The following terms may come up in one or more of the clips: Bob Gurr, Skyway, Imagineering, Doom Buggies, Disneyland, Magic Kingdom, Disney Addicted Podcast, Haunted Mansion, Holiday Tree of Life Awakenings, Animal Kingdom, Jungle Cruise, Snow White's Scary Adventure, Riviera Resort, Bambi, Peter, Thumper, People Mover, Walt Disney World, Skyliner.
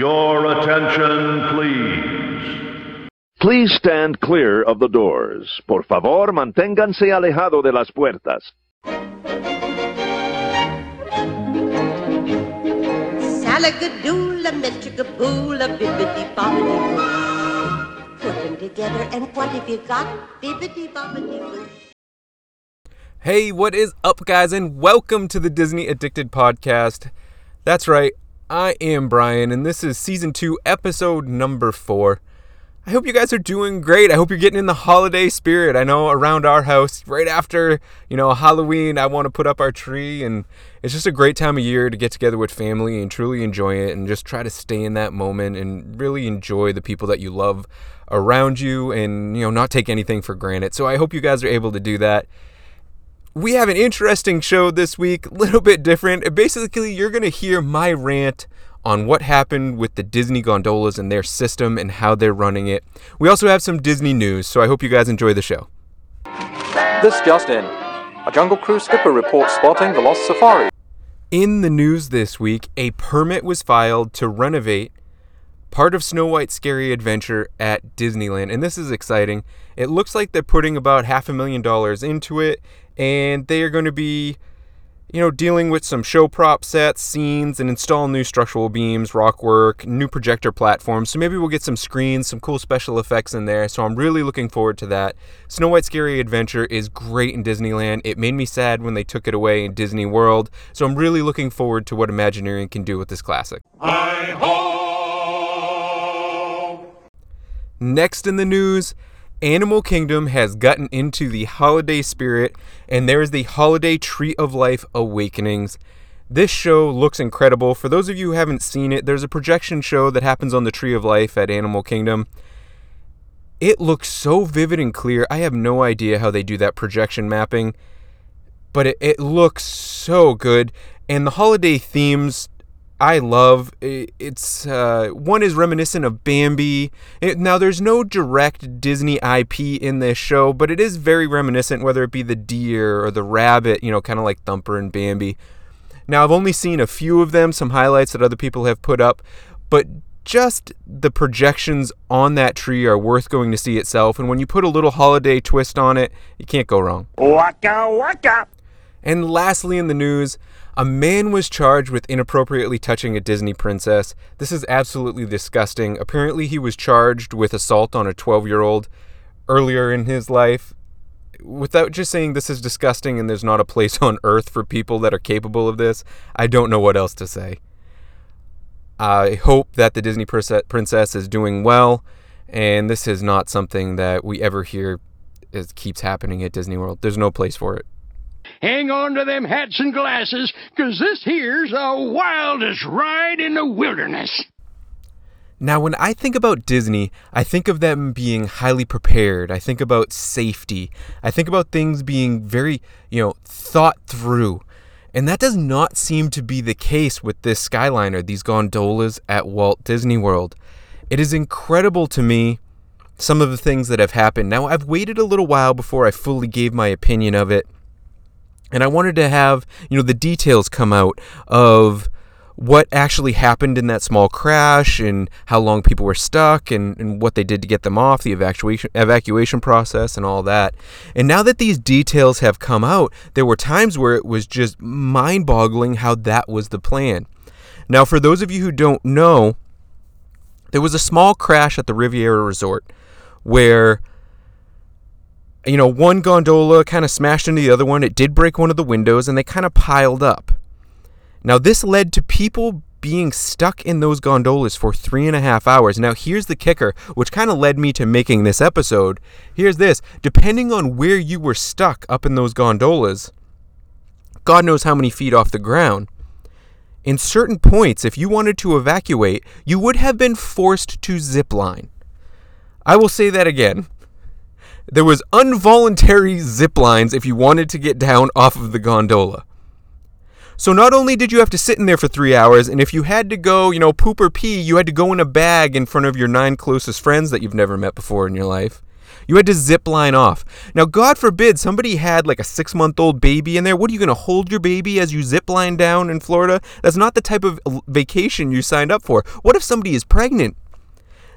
Your attention, please. Please stand clear of the doors. Por favor, manténganse alejado de las puertas. Salagadoola, metricaboola, bibbidi-bobbidi-boo. Put them together and what have you got? Bibbidi-bobbidi-boo. Hey, what is up, guys, and welcome to the Disney Addicted Podcast. That's right, I am Brian, and this is Season 2, Episode number 4. I hope you guys are doing great. I hope you're getting in the holiday spirit. I know around our house, right after, Halloween, I want to put up our tree, and it's just a great time of year to get together with family and truly enjoy it and just try to stay in that moment and really enjoy the people that you love around you and, not take anything for granted. So I hope you guys are able to do that. We have an interesting show this week, a little bit different. Basically, you're going to hear my rant on what happened with the Disney gondolas and their system and how they're running it. We also have some Disney news, so I hope you guys enjoy the show. This just in. A Jungle Cruise skipper reports spotting the lost safari. In the news this week, a permit was filed to renovate part of Snow White's Scary Adventure at Disneyland, and this is exciting. It looks like they're putting about $500,000 into it, and they are going to be, dealing with some show prop sets, scenes, and install new structural beams, rock work, new projector platforms. So maybe we'll get some screens, some cool special effects in there. So I'm really looking forward to that. Snow White's Scary Adventure is great in Disneyland. It made me sad when they took it away in Disney World. So I'm really looking forward to what Imagineering can do with this classic. I hope. Next in the news, Animal Kingdom has gotten into the holiday spirit, and there is the Holiday Tree of Life Awakenings. This show looks incredible. For those of you who haven't seen it, there's a projection show that happens on the Tree of Life at Animal Kingdom. It looks so vivid and clear. I have no idea how they do that projection mapping, but it looks so good. And the holiday themes I love. It's one is reminiscent of Bambi. Now, there's no direct Disney IP in this show, but it is very reminiscent, whether it be the deer or the rabbit, kind of like Thumper and Bambi. Now, I've only seen a few of them, some highlights that other people have put up, but just the projections on that tree are worth going to see itself. And when you put a little holiday twist on it, you can't go wrong. Waka waka. And lastly in the news, a man was charged with inappropriately touching a Disney princess. This is absolutely disgusting. Apparently, he was charged with assault on a 12-year-old earlier in his life. Without just saying this is disgusting and there's not a place on earth for people that are capable of this, I don't know what else to say. I hope that the Disney princess is doing well, and this is not something that we ever hear as keeps happening at Disney World. There's no place for it. Hang on to them hats and glasses, because this here's the wildest ride in the wilderness. Now, when I think about Disney, I think of them being highly prepared. I think about safety. I think about things being very, thought through. And that does not seem to be the case with this Skyliner, these gondolas at Walt Disney World. It is incredible to me, some of the things that have happened. Now, I've waited a little while before I fully gave my opinion of it. And I wanted to have, the details come out of what actually happened in that small crash and how long people were stuck and what they did to get them off, the evacuation process and all that. And now that these details have come out, there were times where it was just mind-boggling how that was the plan. Now, for those of you who don't know, there was a small crash at the Riviera Resort where one gondola kind of smashed into the other one. It did break one of the windows, and they kind of piled up. Now, this led to people being stuck in those gondolas for 3.5 hours. Now, here's the kicker, which kind of led me to making this episode. Here's this. Depending on where you were stuck up in those gondolas, God knows how many feet off the ground, in certain points, if you wanted to evacuate, you would have been forced to zipline. I will say that again. There was involuntary zip lines if you wanted to get down off of the gondola. So not only did you have to sit in there for 3 hours, and if you had to go, poop or pee, you had to go in a bag in front of your 9 closest friends that you've never met before in your life. You had to zip line off. Now, God forbid somebody had like a 6-month-old baby in there. What, are you going to hold your baby as you zip line down in Florida? That's not the type of vacation you signed up for. What if somebody is pregnant?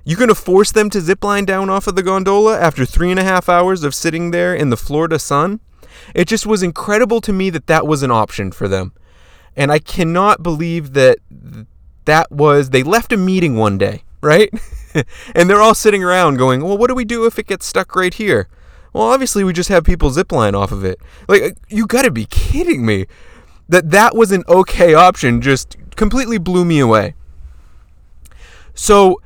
You're going to force them to zip line down off of the gondola after 3.5 hours of sitting there in the Florida sun? It just was incredible to me that that was an option for them. And I cannot believe that they left a meeting one day, right? And they're all sitting around going, well, what do we do if it gets stuck right here? Well, obviously we just have people zipline off of it. Like, you got to be kidding me. That was an okay option just completely blew me away. So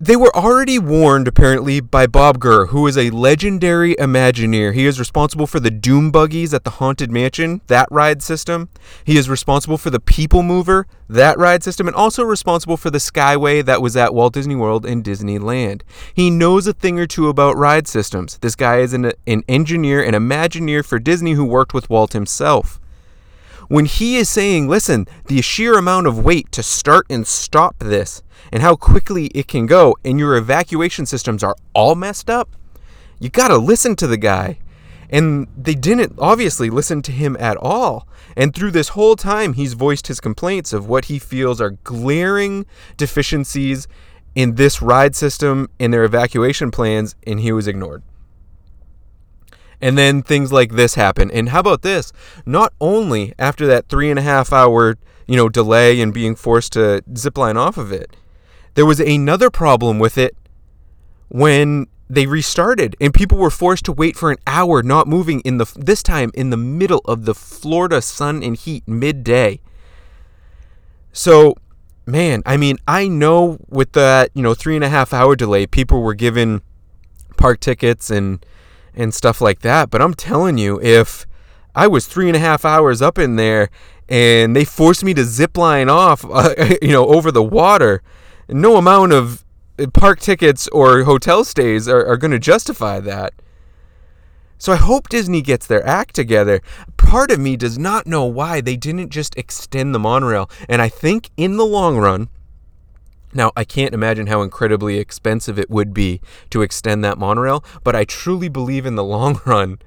they were already warned, apparently, by Bob Gurr, who is a legendary Imagineer. He is responsible for the Doom Buggies at the Haunted Mansion, that ride system. He is responsible for the People Mover, that ride system, and also responsible for the Skyway that was at Walt Disney World and Disneyland. He knows a thing or two about ride systems. This guy is an engineer, an Imagineer for Disney who worked with Walt himself. When he is saying, listen, the sheer amount of weight to start and stop this and how quickly it can go and your evacuation systems are all messed up, you got to listen to the guy. And they didn't obviously listen to him at all. And through this whole time, he's voiced his complaints of what he feels are glaring deficiencies in this ride system and their evacuation plans, and he was ignored. And then things like this happen. And how about this? Not only after that 3.5 hour, delay and being forced to zipline off of it, there was another problem with it when they restarted and people were forced to wait for an hour, not moving this time in the middle of the Florida sun and heat midday. So, man, I mean, I know with that, 3.5 hour delay, people were given park tickets and stuff like that. But I'm telling you, if I was 3.5 hours up in there and they forced me to zip line off, over the water, no amount of park tickets or hotel stays are going to justify that. So I hope Disney gets their act together. Part of me does not know why they didn't just extend the monorail. And I think in the long run, now, I can't imagine how incredibly expensive it would be to extend that monorail, but I truly believe in the long run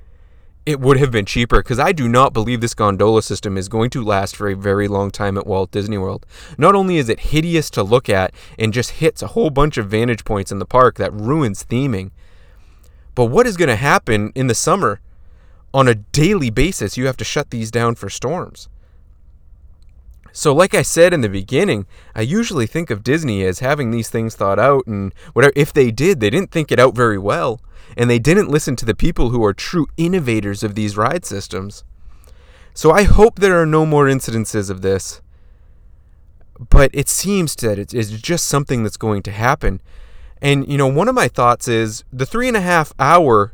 it would have been cheaper, because I do not believe this gondola system is going to last for a very long time at Walt Disney World. Not only is it hideous to look at and just hits a whole bunch of vantage points in the park that ruins theming, but what is going to happen in the summer? On a daily basis, you have to shut these down for storms. So like I said in the beginning, I usually think of Disney as having these things thought out and whatever. If they did, they didn't think it out very well. And they didn't listen to the people who are true innovators of these ride systems. So I hope there are no more incidences of this. But it seems that it is just something that's going to happen. And, one of my thoughts is the 3.5 hour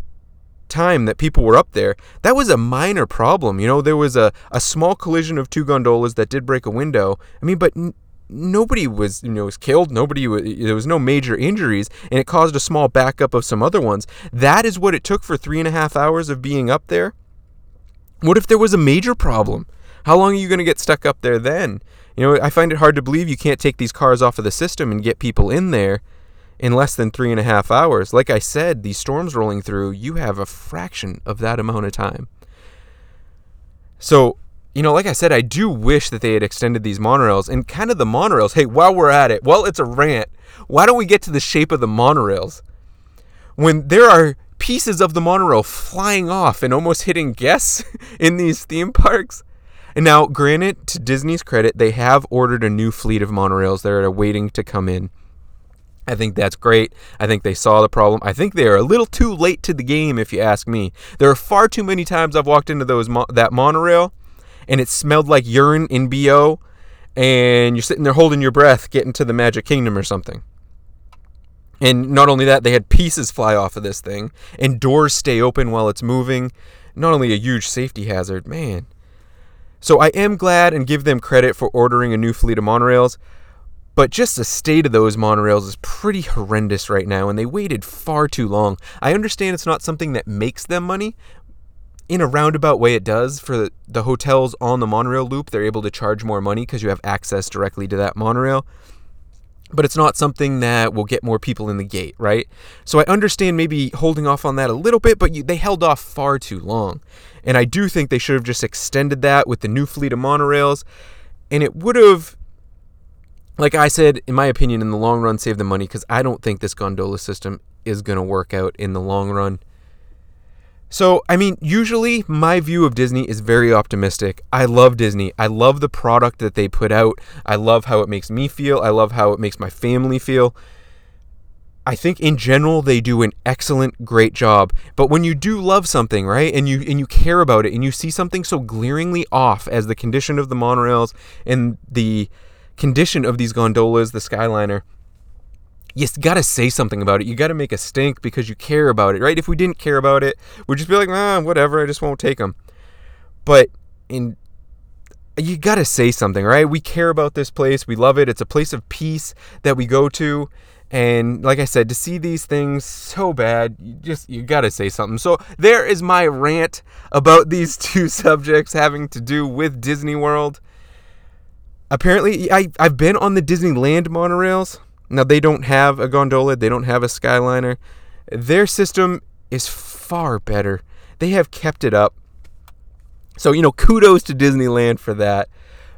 time that people were up there, that was a minor problem. There was a small collision of two gondolas that did break a window. I mean, but nobody was, was killed. There was no major injuries, and it caused a small backup of some other ones. That is what it took for 3.5 hours of being up there. What if there was a major problem? How long are you going to get stuck up there then? I find it hard to believe you can't take these cars off of the system and get people in there in less than 3.5 hours. Like I said, these storms rolling through, you have a fraction of that amount of time. So, like I said, I do wish that they had extended these monorails and kind of the monorails. Hey, while we're at it, well, it's a rant. Why don't we get to the shape of the monorails? When there are pieces of the monorail flying off and almost hitting guests in these theme parks. And now, granted, to Disney's credit, they have ordered a new fleet of monorails that are waiting to come in. I think that's great. I think they saw the problem. I think they are a little too late to the game, if you ask me. There are far too many times I've walked into that monorail, and it smelled like urine and BO, and you're sitting there holding your breath, getting to the Magic Kingdom or something. And not only that, they had pieces fly off of this thing, and doors stay open while it's moving. Not only a huge safety hazard, man. So I am glad and give them credit for ordering a new fleet of monorails. But just the state of those monorails is pretty horrendous right now, and they waited far too long. I understand it's not something that makes them money. In a roundabout way, it does. For the hotels on the monorail loop, they're able to charge more money because you have access directly to that monorail. but it's not something that will get more people in the gate, right? So I understand maybe holding off on that a little bit, but they held off far too long. And I do think they should have just extended that with the new fleet of monorails. And it would have, like I said, in my opinion, in the long run, saved the money, because I don't think this gondola system is going to work out in the long run. So, I mean, usually my view of Disney is very optimistic. I love Disney. I love the product that they put out. I love how it makes me feel. I love how it makes my family feel. I think in general they do an excellent, great job. But when you do love something, right, and you care about it, and you see something so glaringly off as the condition of the monorails and the condition of these gondolas, the Skyliner, you got to say something about it. You got to make a stink because you care about it, right? If we didn't care about it, we'd just be like, whatever, I just won't take them. But you got to say something, right? We care about this place. We love it. It's a place of peace that we go to. And like I said, to see these things so bad, you got to say something. So there is my rant about these two subjects having to do with Disney World. Apparently, I've been on the Disneyland monorails. Now, they don't have a gondola. They don't have a Skyliner. Their system is far better. They have kept it up. So, kudos to Disneyland for that.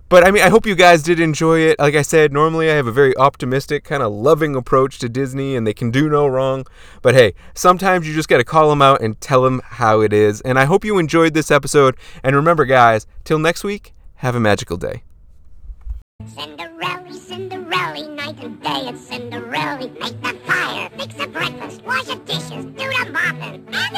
But, I mean, I hope you guys did enjoy it. Like I said, normally I have a very optimistic, kind of loving approach to Disney, and they can do no wrong. But, hey, sometimes you just got to call them out and tell them how it is. And I hope you enjoyed this episode. And remember, guys, till next week, have a magical day. Cinderella, Cinderella, night and day, it's Cinderella. Make the fire, fix the breakfast, wash the dishes, do the mopping.